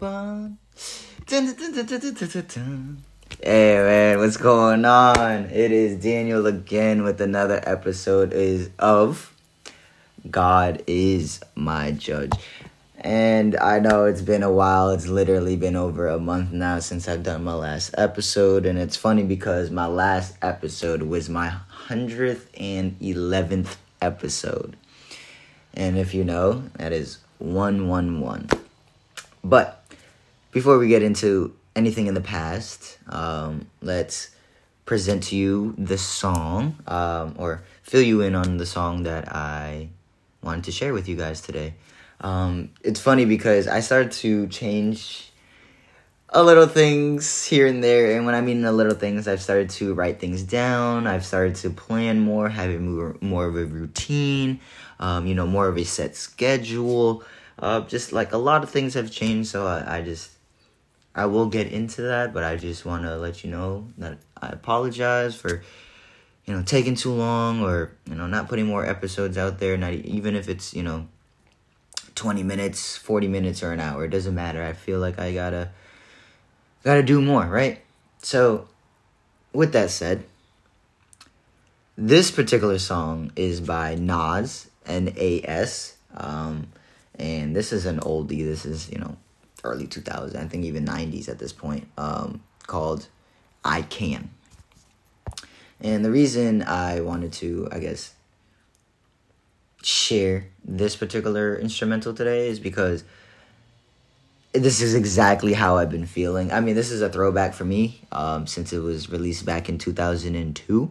Bond. Hey man, what's going on? It is Daniel again with another episode of God Is My Judge. And I know it's been a while. It's literally been over a month now since I've done my last episode. And it's funny because my last episode was my 111th episode. And if you know, that is 111. But before we get into anything in the past, let's present to you the song, or fill you in on the song that I wanted to share with you guys today. It's funny because I started to change a little things here and there, and when I mean the little things, I've started to write things down, I've started to plan more, having more of a routine, more of a set schedule, just like a lot of things have changed, so I will get into that, but I just want to let you know that I apologize for taking too long, or not putting more episodes out there, not even if it's 20 minutes, 40 minutes, or an hour. It doesn't matter. I feel like I gotta do more, right? So, with that said, this particular song is by Nas, N-A-S, and this is an oldie. This is, early 2000s, I think even 90s at this point, called I Can. And the reason I wanted to, share this particular instrumental today is because this is exactly how I've been feeling. I mean, this is a throwback for me, since it was released back in 2002.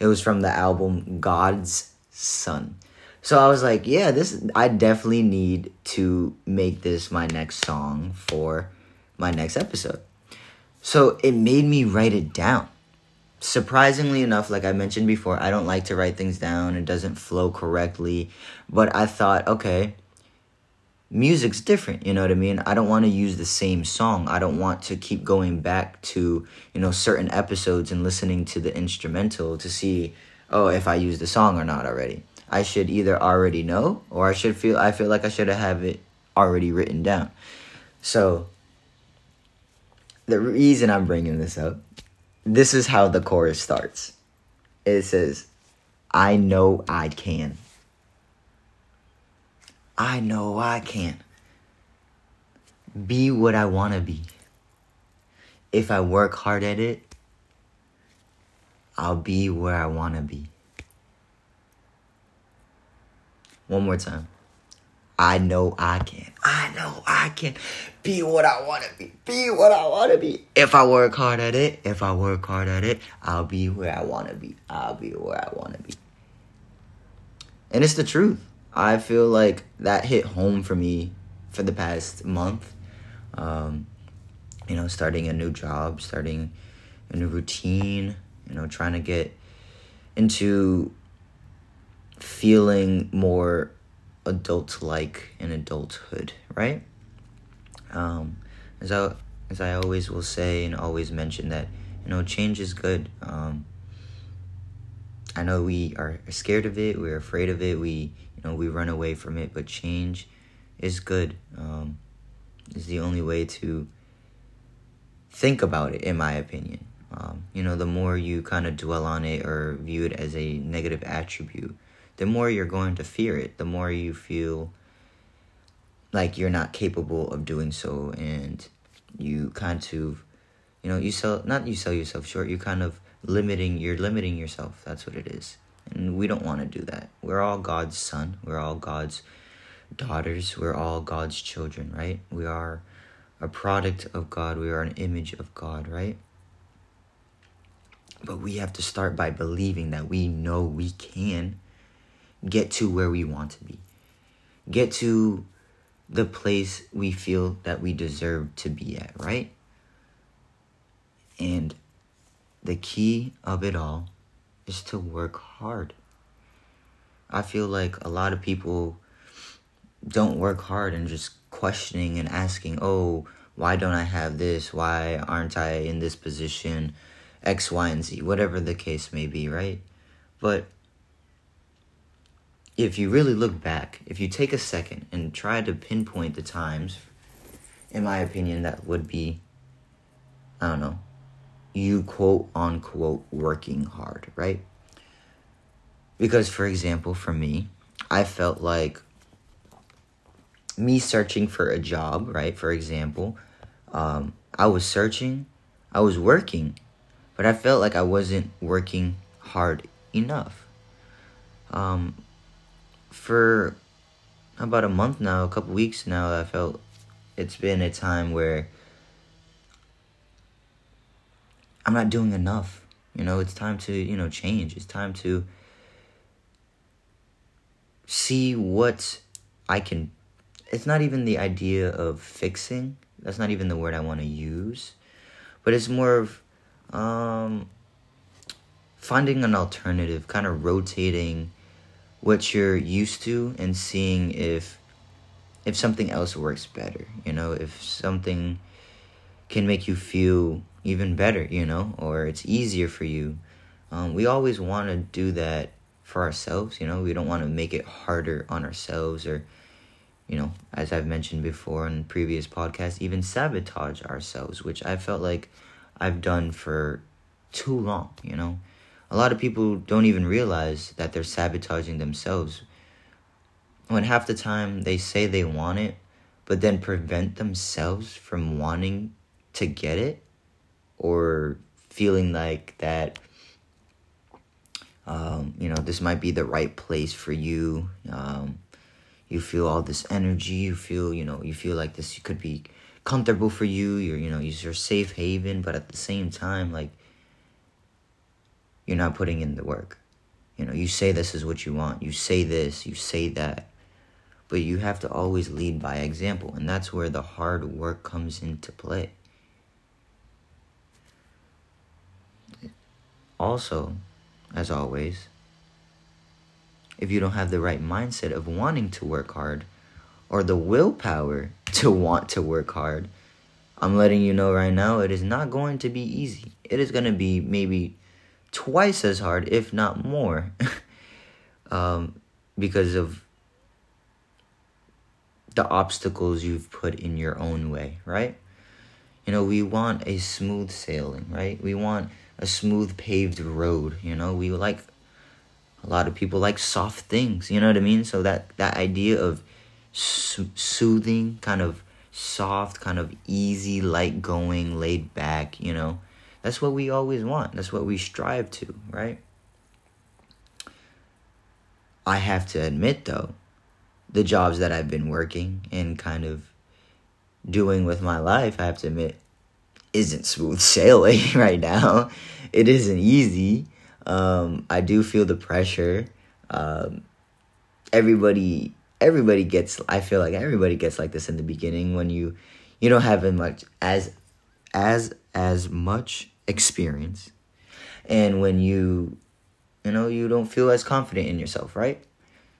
It was from the album God's Son. So I was like, yeah, I definitely need to make this my next song for my next episode. So it made me write it down. Surprisingly enough, like I mentioned before, I don't like to write things down. It doesn't flow correctly. But I thought, okay, music's different. You know what I mean? I don't want to use the same song. I don't want to keep going back to, certain episodes and listening to the instrumental to see, oh, if I use the song or not already. I should either already know, or I feel like I should have it already written down. So the reason I'm bringing this up, this is how the chorus starts. It says, I know I can. I know I can. Be what I want to be. If I work hard at it, I'll be where I want to be. One more time. I know I can. I know I can be what I want to be. Be what I want to be. If I work hard at it, I'll be where I want to be. And it's the truth. I feel like that hit home for me for the past month. Starting a new job, starting a new routine, trying to get into feeling more adult-like in adulthood, right? As I always will say and always mention that, change is good. I know we are scared of it, we're afraid of it, we run away from it, but change is good. Is the only way to think about it, in my opinion. The more you kind of dwell on it or view it as a negative attribute, the more you're going to fear it, the more you feel like you're not capable of doing so, and you kind of, you sell yourself short, you're limiting yourself, that's what it is. And we don't want to do that. We're all God's son, we're all God's daughters, we're all God's children, right? We are a product of God, we are an image of God, right? But we have to start by believing that we know we can get to where we want to be. Get to the place we feel that we deserve to be at, right? And the key of it all is to work hard. I feel like a lot of people don't work hard and just questioning and asking, oh, why don't I have this? Why aren't I in this position? X, Y, and Z, whatever the case may be, right? But if you really look back, if you take a second and try to pinpoint the times in my opinion, that would be, I don't know, you quote unquote working hard, right? Because, for example, for me, I felt like me searching for a job, right? For example, I was searching, I was working, but I felt like I wasn't working hard enough. For about a month now, a couple weeks now, I felt it's been a time where I'm not doing enough. You know, it's time to, you know, change. It's time to see what I can. It's not even the idea of fixing. That's not even the word I want to use. But it's more of finding an alternative, kind of rotating what you're used to and seeing if something else works better, you know, if something can make you feel even better, you know, or it's easier for you. We always want to do that for ourselves, you know. We don't want to make it harder on ourselves or, you know, as I've mentioned before in previous podcasts, even sabotage ourselves, which I felt like I've done for too long, you know. A lot of people don't even realize that they're sabotaging themselves when half the time they say they want it, but then prevent themselves from wanting to get it or feeling like that, you know, this might be the right place for you. You feel all this energy, you feel like this could be comfortable for you, you're safe haven, but at the same time, like, you're not putting in the work. You know, you say this is what you want, you say this, you say that, but you have to always lead by example, and that's where the hard work comes into play. Also, as always, if you don't have the right mindset of wanting to work hard or the willpower to want to work hard, I'm letting you know right now, it is not going to be easy. It is going to be maybe twice as hard, if not more, because of the obstacles you've put in your own way, right? You know, we want a smooth sailing, right? We want a smooth paved road, you know? We like... a lot of people like soft things, you know what I mean? So that idea of soothing, kind of soft, kind of easy, light going, laid back, you know, that's what we always want. That's what we strive to, right? I have to admit, though, the jobs that I've been working and kind of doing with my life, I have to admit, isn't smooth sailing right now. It isn't easy. I do feel the pressure. Everybody gets, I feel like everybody gets like this in the beginning when you don't have as much experience. And when you don't feel as confident in yourself, right?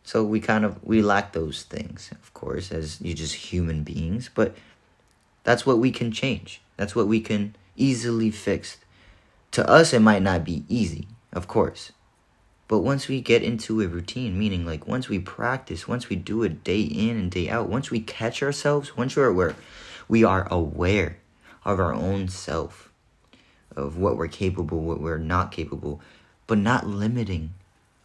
So we lack those things, of course, as you're just human beings, but that's what we can change. That's what we can easily fix. To us, it might not be easy, of course. But once we get into a routine, meaning like once we practice, once we do it day in and day out, once we catch ourselves, once we are aware of our own self, of what we're capable, what we're not capable, but not limiting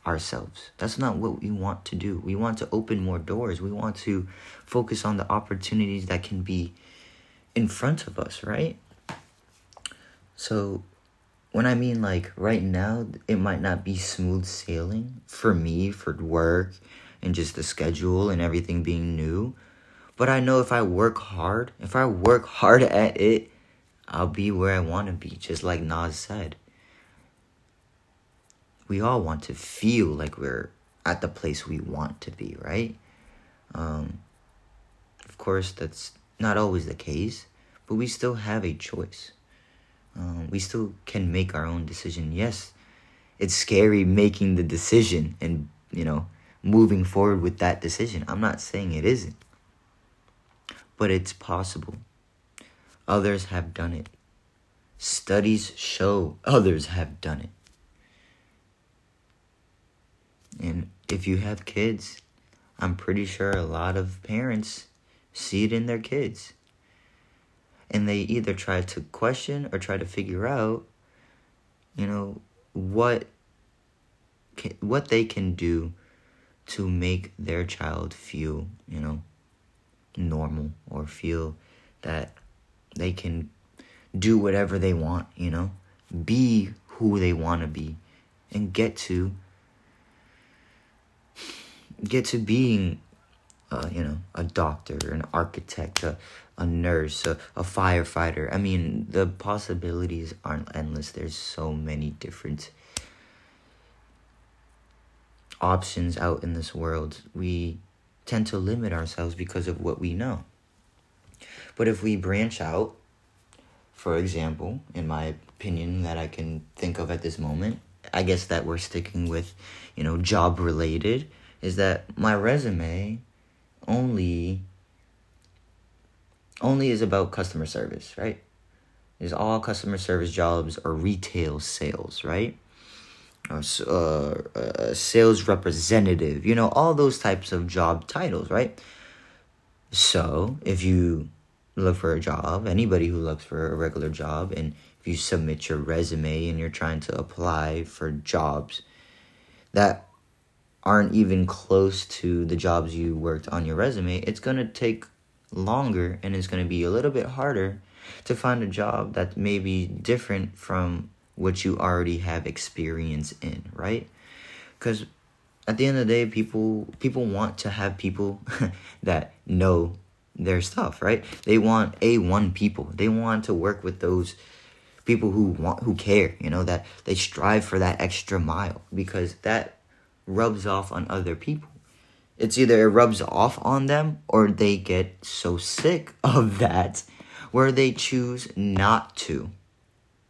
ourselves. That's not what we want to do. We want to open more doors. We want to focus on the opportunities that can be in front of us, right? So... when I mean like right now, it might not be smooth sailing for me, for work and just the schedule and everything being new. But I know if I work hard at it, I'll be where I want to be. Just like Nas said, we all want to feel like we're at the place we want to be, right? Of course, that's not always the case, but we still have a choice. We still can make our own decision. Yes, it's scary making the decision and, you know, moving forward with that decision. I'm not saying it isn't. But it's possible. Others have done it. Studies show others have done it. And if you have kids, I'm pretty sure a lot of parents see it in their kids. And they either try to question or try to figure out, you know, what they can do to make their child feel, you know, normal, or feel that they can do whatever they want, you know, be who they want to be, and get to being, you know, a doctor, an architect, a nurse, a firefighter. I mean, the possibilities aren't endless. There's so many different options out in this world. We tend to limit ourselves because of what we know. But if we branch out, for example, in my opinion that I can think of at this moment, I guess that we're sticking with, you know, job related, is that my resume only is about customer service, right? Is all customer service jobs or retail sales, right? Or a sales representative, you know, all those types of job titles, right? So if you look for a job, anybody who looks for a regular job, and if you submit your resume and you're trying to apply for jobs that aren't even close to the jobs you worked on your resume, it's going to take longer and it's going to be a little bit harder to find a job that may be different from what you already have experience in, right? Because at the end of the day, people want to have people that know their stuff, right? They want A1 people. They want to work with those people who care, you know, that they strive for that extra mile, because that rubs off on other people. It's either it rubs off on them, or they get so sick of that where they choose not to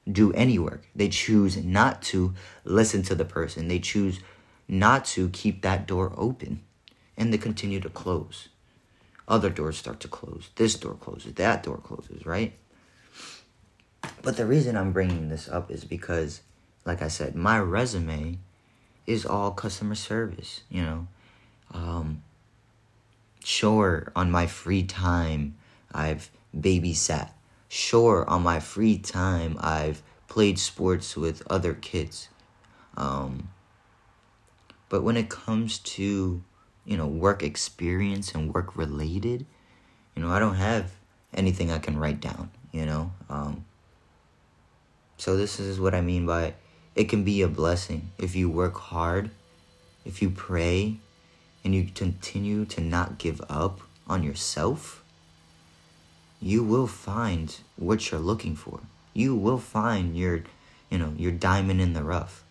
do any work. They choose not to listen to the person. They choose not to keep that door open, and they continue to close. Other doors start to close. This door closes. That door closes, right? But the reason I'm bringing this up is because, like I said, my resume is all customer service, you know. Sure, on my free time, I've babysat. Sure, on my free time, I've played sports with other kids. But when it comes to, you know, work experience and work related, you know, I don't have anything I can write down, you know. So this is what I mean by, it can be a blessing if you work hard, if you pray, and you continue to not give up on yourself. You will find what you're looking for. You will find your, you know, your diamond in the rough.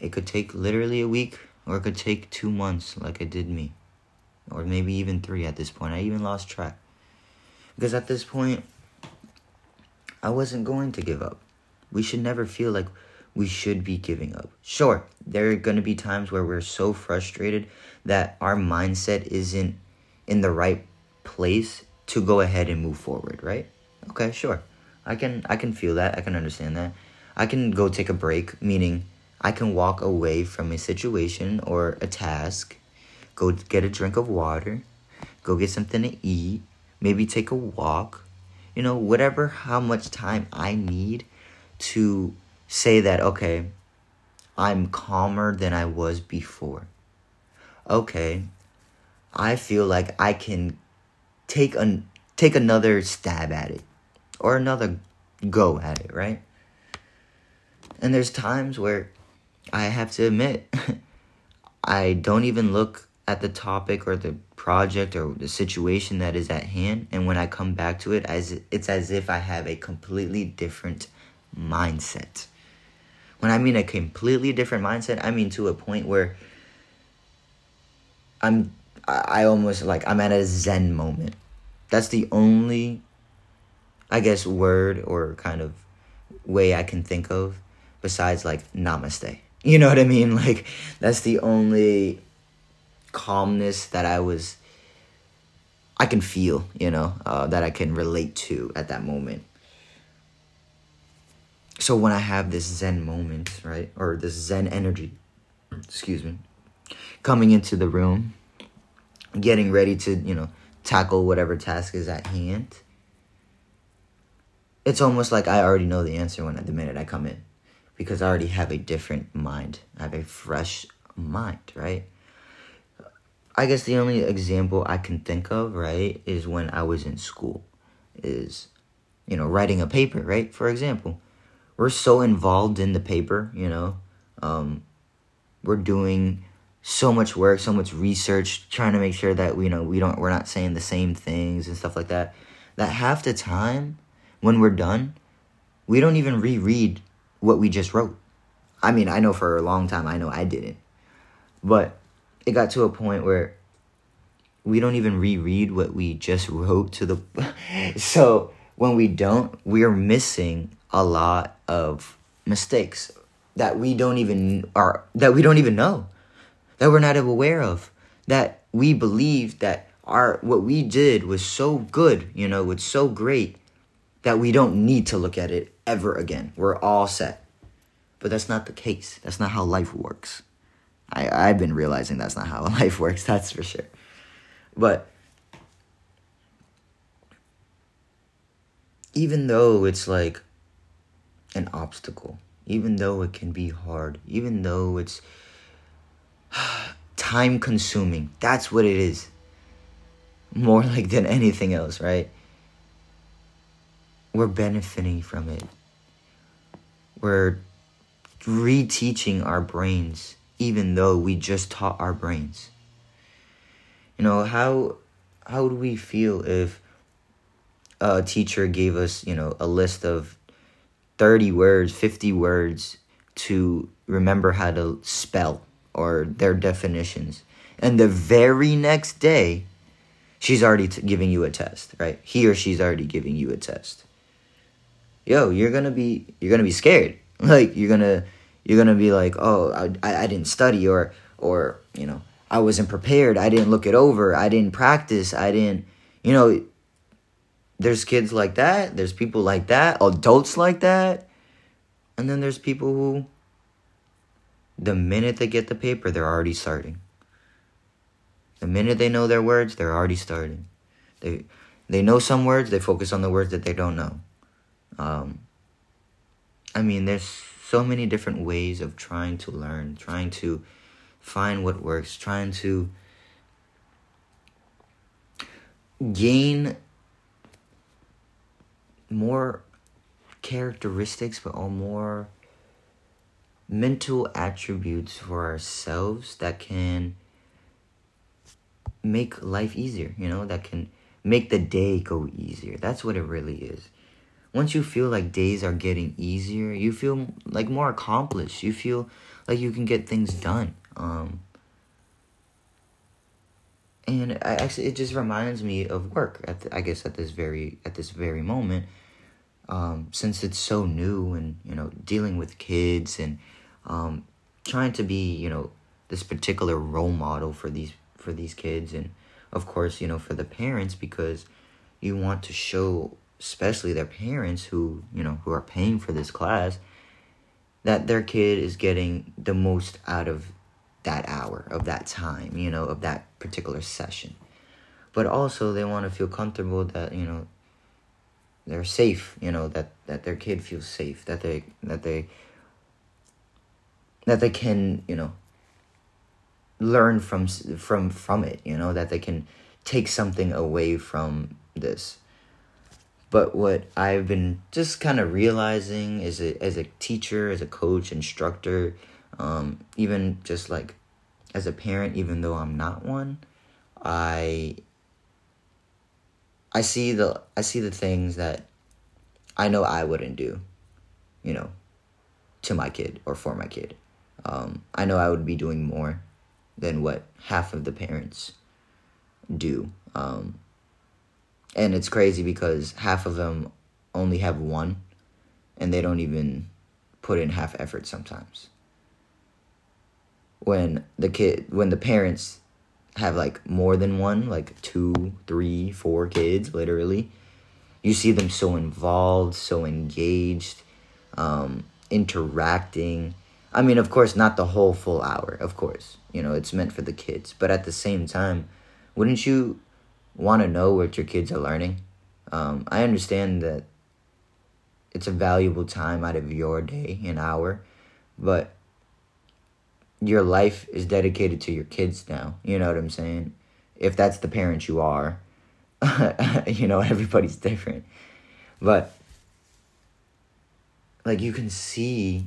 It could take literally a week, or it could take 2 months like it did me, or maybe even 3 at this point. I even lost track, because at this point, I wasn't going to give up. We should never feel like we should be giving up. Sure, there are going to be times where we're so frustrated that our mindset isn't in the right place to go ahead and move forward, right? Okay, sure. I can feel that. I can understand that. I can go take a break, meaning I can walk away from a situation or a task, go get a drink of water, go get something to eat, maybe take a walk. You know, whatever, how much time I need to say that, okay, I'm calmer than I was before. Okay, I feel like I can take another stab at it, or another go at it, right? And there's times where I have to admit, I don't even look at the topic or the project or the situation that is at hand, and when I come back to it, it's as if I have a completely different mindset. When I mean a completely different mindset, I mean to a point where I almost like I'm at a Zen moment. That's the only, I guess, word or kind of way I can think of besides like namaste. You know what I mean? Like, that's the only calmness that I can feel, you know, that I can relate to at that moment. So when I have this Zen moment, right, or this Zen energy, coming into the room, getting ready to, you know, tackle whatever task is at hand. It's almost like I already know the answer when the minute I come in, because I already have a different mind. I have a fresh mind, right? I guess the only example I can think of, right, is when I was in school, is, you know, writing a paper, right? For example, we're so involved in the paper, you know, we're doing so much work, so much research, trying to make sure that we, you know, we're not saying the same things and stuff like that, that half the time when we're done, we don't even reread what we just wrote. I mean, I know for a long time, I know I didn't, but it got to a point where we don't even reread what we just wrote to the... So when we don't, we're missing a lot of mistakes that we don't even are, that we don't even know, that we're not aware of, that we believe that our what we did was so good, you know, was so great that we don't need to look at it ever again. We're all set. But that's not the case. That's not how life works. I've been realizing that's not how life works, that's for sure. But even though it's like an obstacle, even though it can be hard, even though it's time-consuming, that's what it is, more like than anything else, right? We're benefiting from it. We're reteaching our brains, even though we just taught our brains. You know, how would we feel if a teacher gave us, you know, a list of 30 words, 50 words to remember how to spell or their definitions, and the very next day, she's already giving you a test, right? He or she's already giving you a test. Yo, you're gonna be scared. Like, you're gonna be like, oh, I didn't study, or you know, I wasn't prepared, I didn't look it over, I didn't practice, I didn't, you know, there's kids like that, there's people like that, adults like that, and then there's people who, the minute they get the paper, they're already starting. The minute they know their words, they're already starting. They know some words, they focus on the words that they don't know. I mean, there's so many different ways of trying to learn, trying to find what works, trying to gain more characteristics, but all more mental attributes for ourselves that can make life easier, you know, that can make the day go easier. That's what it really is. Once you feel like days are getting easier, you feel like more accomplished. You feel like you can get things done. And I actually, it just reminds me of work. At this very moment, since it's so new, and you know, dealing with kids and trying to be, you know, this particular role model for these kids, and of course, you know, for the parents, because you want to show, especially their parents who, you know, who are paying for this class, that their kid is getting the most out of that hour, of that time, you know, of that particular session. But also they want to feel comfortable that, you know, they're safe, you know, that their kid feels safe, that they can, you know, learn from it, you know, that they can take something away from this. But what I've been just kind of realizing is, as a teacher, as a coach, instructor, even just like as a parent, even though I'm not one, I see the things that I know I wouldn't do, you know, to my kid or for my kid. I know I would be doing more than what half of the parents do. And it's crazy because half of them only have one, and they don't even put in half effort sometimes. When the parents have like more than one, like 2, 3, 4 kids, literally, you see them so involved, so engaged, interacting. I mean, of course, not the whole full hour, of course, you know, it's meant for the kids, but at the same time, wouldn't you want to know what your kids are learning. I understand that it's a valuable time out of your day, an hour, but your life is dedicated to your kids now. You know what I'm saying? If that's the parent you are, you know, everybody's different. But, like, you can see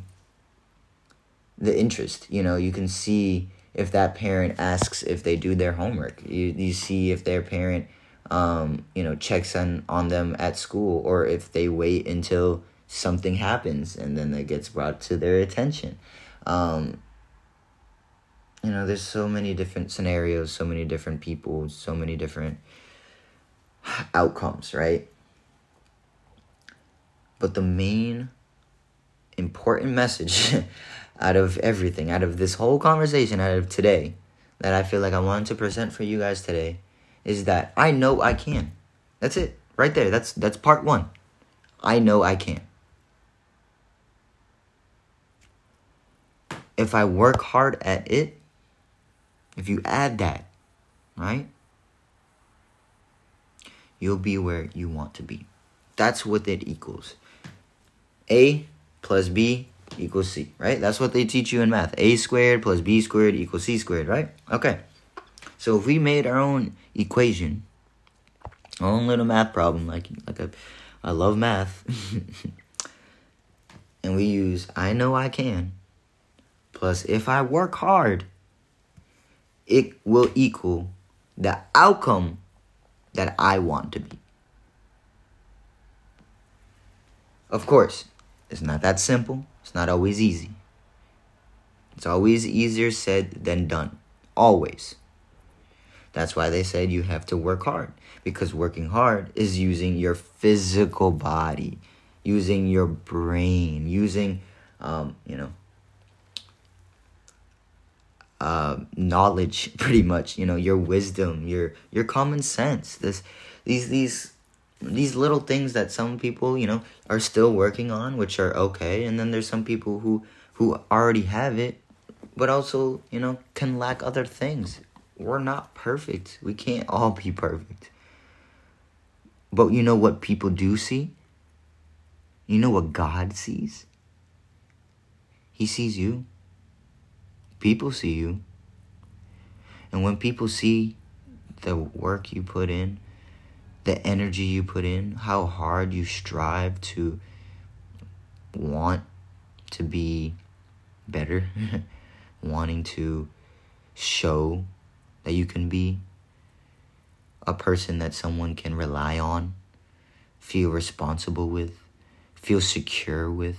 the interest, you know, you can see if that parent asks if they do their homework. You see if their parent, you know, checks on them at school, or if they wait until something happens and then it gets brought to their attention. You know, there's so many different scenarios, so many different people, so many different outcomes, right? But the main important message out of everything, out of this whole conversation, out of today, that I feel like I wanted to present for you guys today, is that I know I can. That's it. Right there. That's part one. I know I can. If I work hard at it, if you add that, right, you'll be where you want to be. That's what it equals. A plus B equals C, right? That's what they teach you in math. A squared plus B squared equals C squared, right? Okay. So if we made our own equation, our own little math problem, like I love math, and we use I know I can plus if I work hard, it will equal the outcome that I want to be. Of course, it's not that simple. It's not always easy. It's always easier said than done. Always. That's why they said you have to work hard, because working hard is using your physical body, using your brain, using, you know, knowledge, pretty much, you know, your wisdom, your common sense, these little things that some people, you know, are still working on, which are okay. And then there's some people who already have it, but also, you know, can lack other things. We're not perfect. We can't all be perfect. But you know what people do see? You know what God sees? He sees you. People see you. And when people see the work you put in, the energy you put in, how hard you strive to want to be better, wanting to show that you can be a person that someone can rely on, feel responsible with, feel secure with.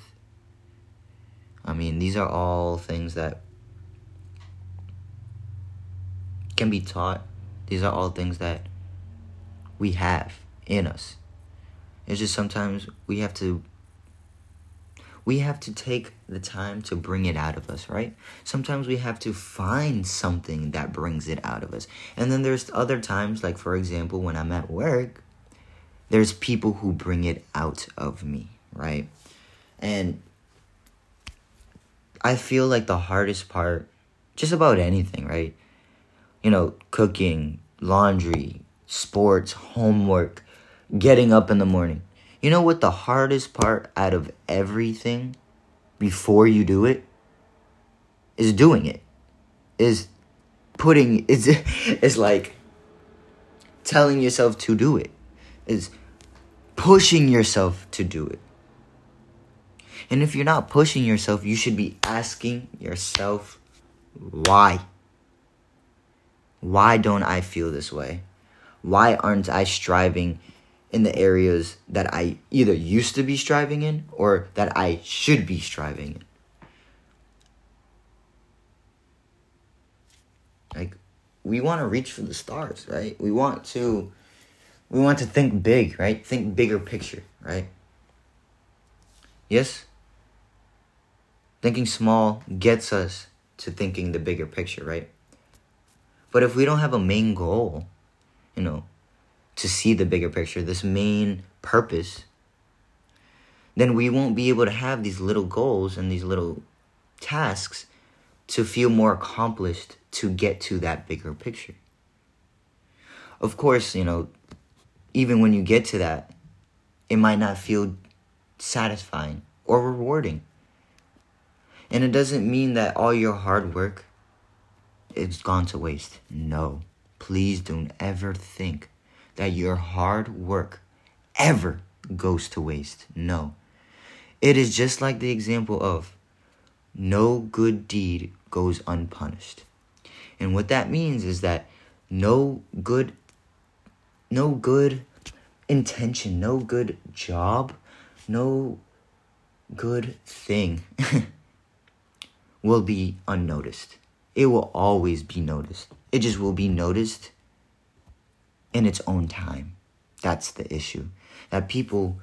I mean, these are all things that can be taught. These are all things that we have in us. It's just sometimes we have to take the time to bring it out of us, right? Sometimes we have to find something that brings it out of us. And then there's other times, like for example, when I'm at work, there's people who bring it out of me, right? And I feel like the hardest part, just about anything, right? You know, cooking, laundry, sports, homework, getting up in the morning. You know what the hardest part out of everything before you do it is? Doing it. Is putting, it's like telling yourself to do it. Is pushing yourself to do it. And if you're not pushing yourself, you should be asking yourself why. Why don't I feel this way? Why aren't I striving in the areas that I either used to be striving in or that I should be striving in? Like, we want to reach for the stars, right? We want to think big, right? Think bigger picture, right? Yes? Thinking small gets us to thinking the bigger picture, right? But if we don't have a main goal, you know, to see the bigger picture, this main purpose, then we won't be able to have these little goals and these little tasks to feel more accomplished to get to that bigger picture. of course, you know, even when you get to that, it might not feel satisfying or rewarding. And it doesn't mean that all your hard work is gone to waste. No, please don't ever think that your hard work ever goes to waste. No. It is just like the example of no good deed goes unpunished. And what that means is that no good intention, no good job, no good thing will be unnoticed. It will always be noticed. It just will be noticed in its own time. That's the issue. That people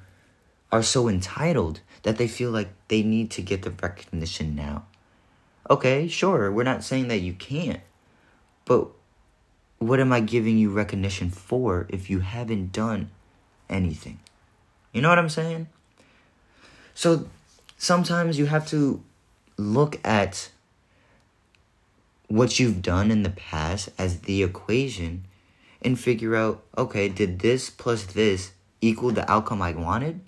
are so entitled that they feel like they need to get the recognition now. Okay, sure, we're not saying that you can't, but what am I giving you recognition for if you haven't done anything? You know what I'm saying? So sometimes you have to look at what you've done in the past as the equation and figure out, okay, did this plus this equal the outcome I wanted?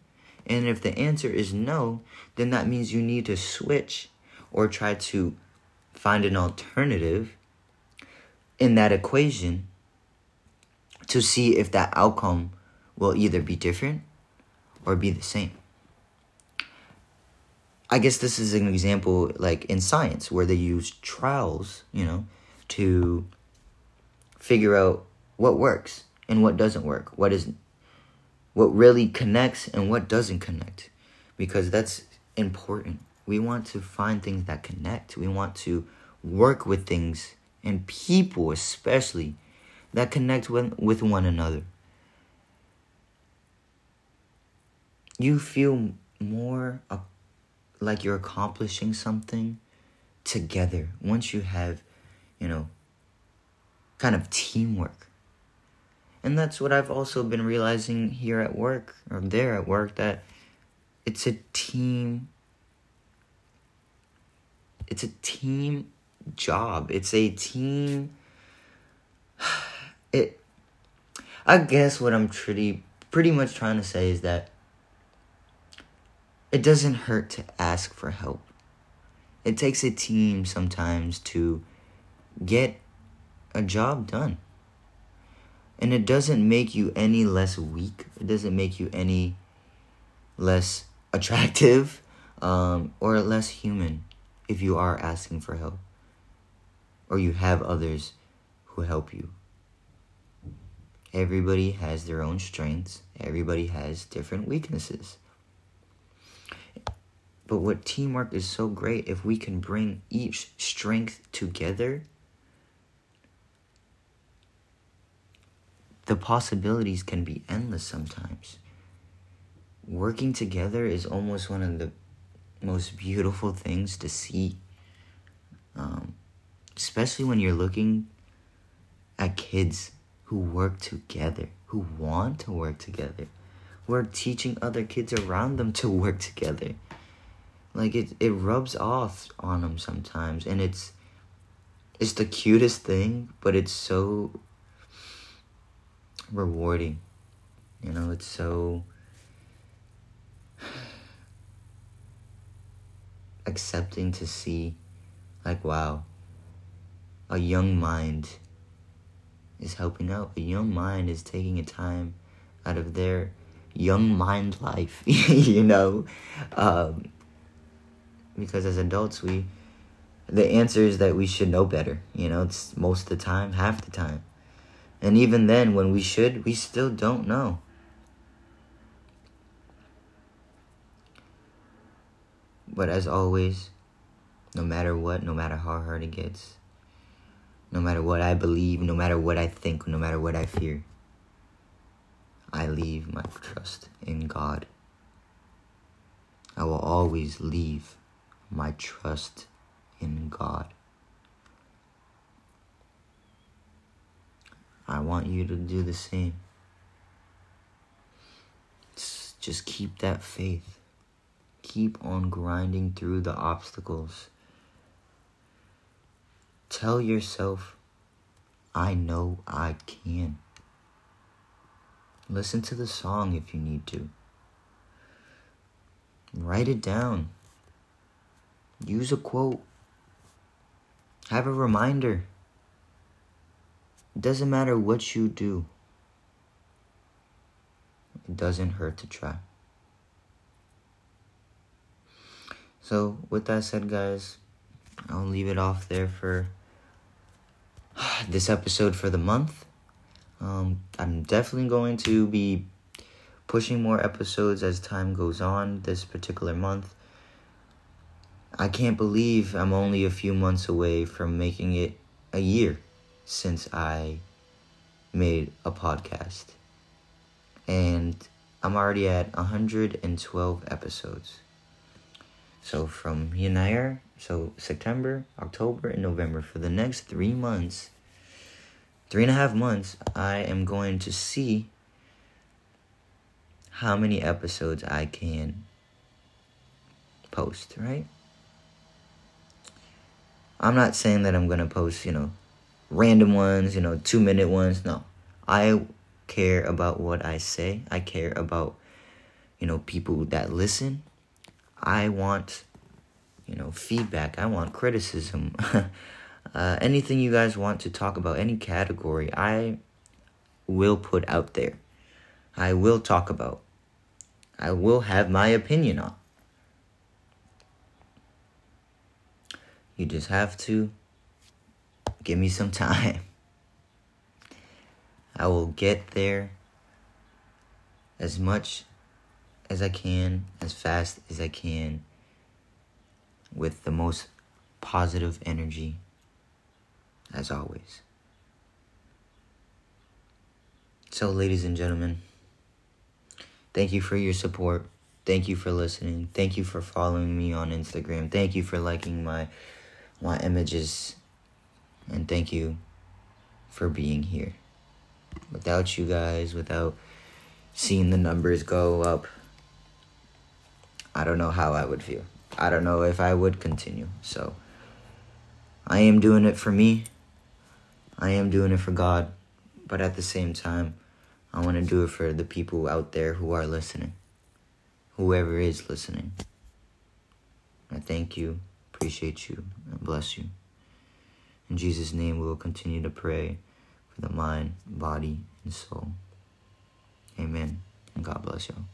And if the answer is no, then that means you need to switch or try to find an alternative in that equation to see if that outcome will either be different or be the same. I guess this is an example like in science where they use trials, you know, to figure out what works and what doesn't work, what isn't. What really connects and what doesn't connect. Because that's important. We want to find things that connect. We want to work with things and people especially that connect with one another. You feel more like you're accomplishing something together. Once you have, you know, kind of teamwork. And that's what I've also been realizing here at work, or there at work, that it's a team. It's a team job. It's a team. I guess what I'm pretty much trying to say is that it doesn't hurt to ask for help. It takes a team sometimes to get a job done. And it doesn't make you any less weak. It doesn't make you any less attractive or less human if you are asking for help or you have others who help you. Everybody has their own strengths. Everybody has different weaknesses. But what teamwork is so great, if we can bring each strength together, the possibilities can be endless sometimes. Working together is almost one of the most beautiful things to see. Especially when you're looking at kids who work together, who want to work together, who are teaching other kids around them to work together. Like it rubs off on them sometimes. And it's the cutest thing, but it's so rewarding. You know, it's so accepting to see, like, wow, a young mind is helping out. A young mind is taking a time out of their young mind life, you know, because as adults, the answer is that we should know better. You know, it's most of the time, half the time. And even then, when we should, we still don't know. But as always, no matter what, no matter how hard it gets, no matter what I believe, no matter what I think, no matter what I fear, I leave my trust in God. I will always leave my trust in God. I want you to do the same. Just keep that faith. Keep on grinding through the obstacles. Tell yourself, I know I can. Listen to the song if you need to. Write it down. Use a quote. Have a reminder. It doesn't matter what you do. It doesn't hurt to try. So, with that said, guys, I'll leave it off there for this episode for the month. I'm definitely going to be pushing more episodes as time goes on this particular month. I can't believe I'm only a few months away from making it a year since I made a podcast. And I'm already at 112 episodes. So from January, so September, October, and November, for the next 3 months, 3.5 months, I am going to see how many episodes I can post, right? I'm not saying that I'm going to post, random ones, 2-minute ones. No, I care about what I say. I care about, people that listen. I want, feedback. I want criticism. Anything you guys want to talk about, any category, I will put out there. I will talk about. I will have my opinion on. You just have to give me some time. I will get there as much as I can, as fast as I can, with the most positive energy, as always. So, ladies and gentlemen, thank you for your support. Thank you for listening. Thank you for following me on Instagram. Thank you for liking my images, and thank you for being here. Without you guys, without seeing the numbers go up, I don't know how I would feel. I don't know if I would continue. So I am doing it for me. I am doing it for God. But at the same time, I want to do it for the people out there who are listening, whoever is listening. I thank you. Appreciate you and bless you. In Jesus' name, we will continue to pray for the mind, body, and soul. Amen. And God bless you.